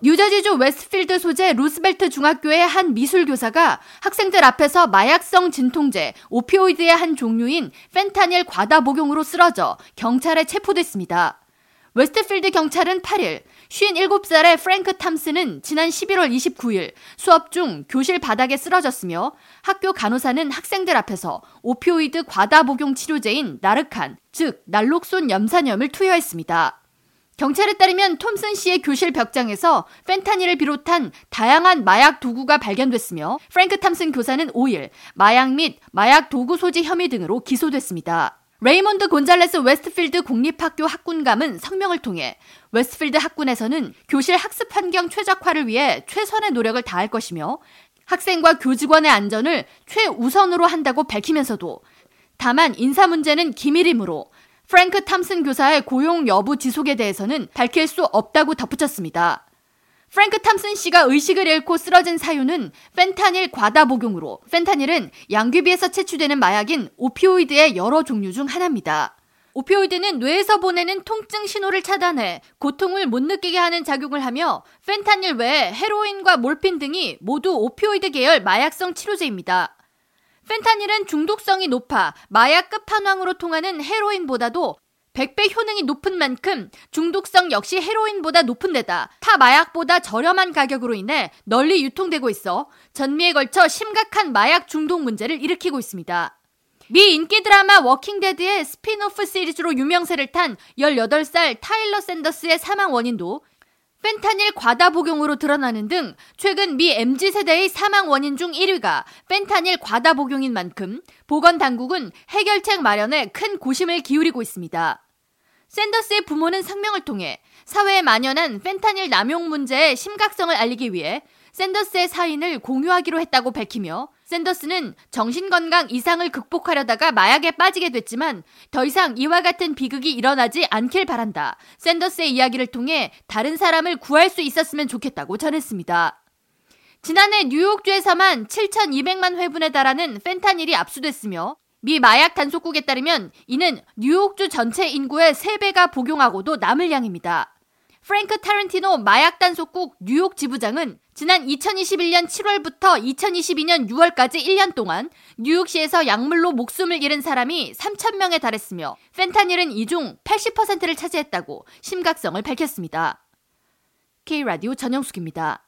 뉴저지주 웨스트필드 소재 루스벨트 중학교의 한 미술교사가 학생들 앞에서 마약성 진통제, 오피오이드의 한 종류인 펜타닐 과다 복용으로 쓰러져 경찰에 체포됐습니다. 웨스트필드 경찰은 8일 57살의 프랭크 탐슨은 지난 11월 29일 수업 중 교실 바닥에 쓰러졌으며 학교 간호사는 학생들 앞에서 오피오이드 과다 복용 치료제인 나르칸, 즉 날록손 염산염을 투여했습니다. 경찰에 따르면 톰슨 씨의 교실 벽장에서 펜타닐을 비롯한 다양한 마약 도구가 발견됐으며 프랭크 탐슨 교사는 5일 마약 및 마약 도구 소지 혐의 등으로 기소됐습니다. 레이몬드 곤잘레스 웨스트필드 공립학교 학군감은 성명을 통해 웨스트필드 학군에서는 교실 학습 환경 최적화를 위해 최선의 노력을 다할 것이며 학생과 교직원의 안전을 최우선으로 한다고 밝히면서도 다만 인사 문제는 기밀이므로 프랭크 탐슨 교사의 고용 여부 지속에 대해서는 밝힐 수 없다고 덧붙였습니다. 프랭크 탐슨 씨가 의식을 잃고 쓰러진 사유는 펜타닐 과다 복용으로 펜타닐은 양귀비에서 채취되는 마약인 오피오이드의 여러 종류 중 하나입니다. 오피오이드는 뇌에서 보내는 통증 신호를 차단해 고통을 못 느끼게 하는 작용을 하며 펜타닐 외에 헤로인과 몰핀 등이 모두 오피오이드 계열 마약성 치료제입니다. 펜타닐은 중독성이 높아 마약 끝판왕으로 통하는 헤로인보다도 100배 효능이 높은 만큼 중독성 역시 헤로인보다 높은 데다 타 마약보다 저렴한 가격으로 인해 널리 유통되고 있어 전미에 걸쳐 심각한 마약 중독 문제를 일으키고 있습니다. 미 인기 드라마 워킹데드의 스핀오프 시리즈로 유명세를 탄 18살 타일러 샌더스의 사망 원인도 펜타닐 과다 복용으로 드러나는 등 최근 미 MZ세대의 사망 원인 중 1위가 펜타닐 과다 복용인 만큼 보건당국은 해결책 마련에 큰 고심을 기울이고 있습니다. 샌더스의 부모는 성명을 통해 사회에 만연한 펜타닐 남용 문제의 심각성을 알리기 위해 샌더스의 사인을 공유하기로 했다고 밝히며 샌더스는 정신건강 이상을 극복하려다가 마약에 빠지게 됐지만 더 이상 이와 같은 비극이 일어나지 않길 바란다. 샌더스의 이야기를 통해 다른 사람을 구할 수 있었으면 좋겠다고 전했습니다. 지난해 뉴욕주에서만 7,200만 회분에 달하는 펜타닐이 압수됐으며 미 마약 단속국에 따르면 이는 뉴욕주 전체 인구의 3배가 복용하고도 남을 양입니다. 프랭크 타렌티노 마약 단속국 뉴욕 지부장은 지난 2021년 7월부터 2022년 6월까지 1년 동안 뉴욕시에서 약물로 목숨을 잃은 사람이 3,000명에 달했으며 펜타닐은 이 중 80%를 차지했다고 심각성을 밝혔습니다. K 라디오 전영숙입니다.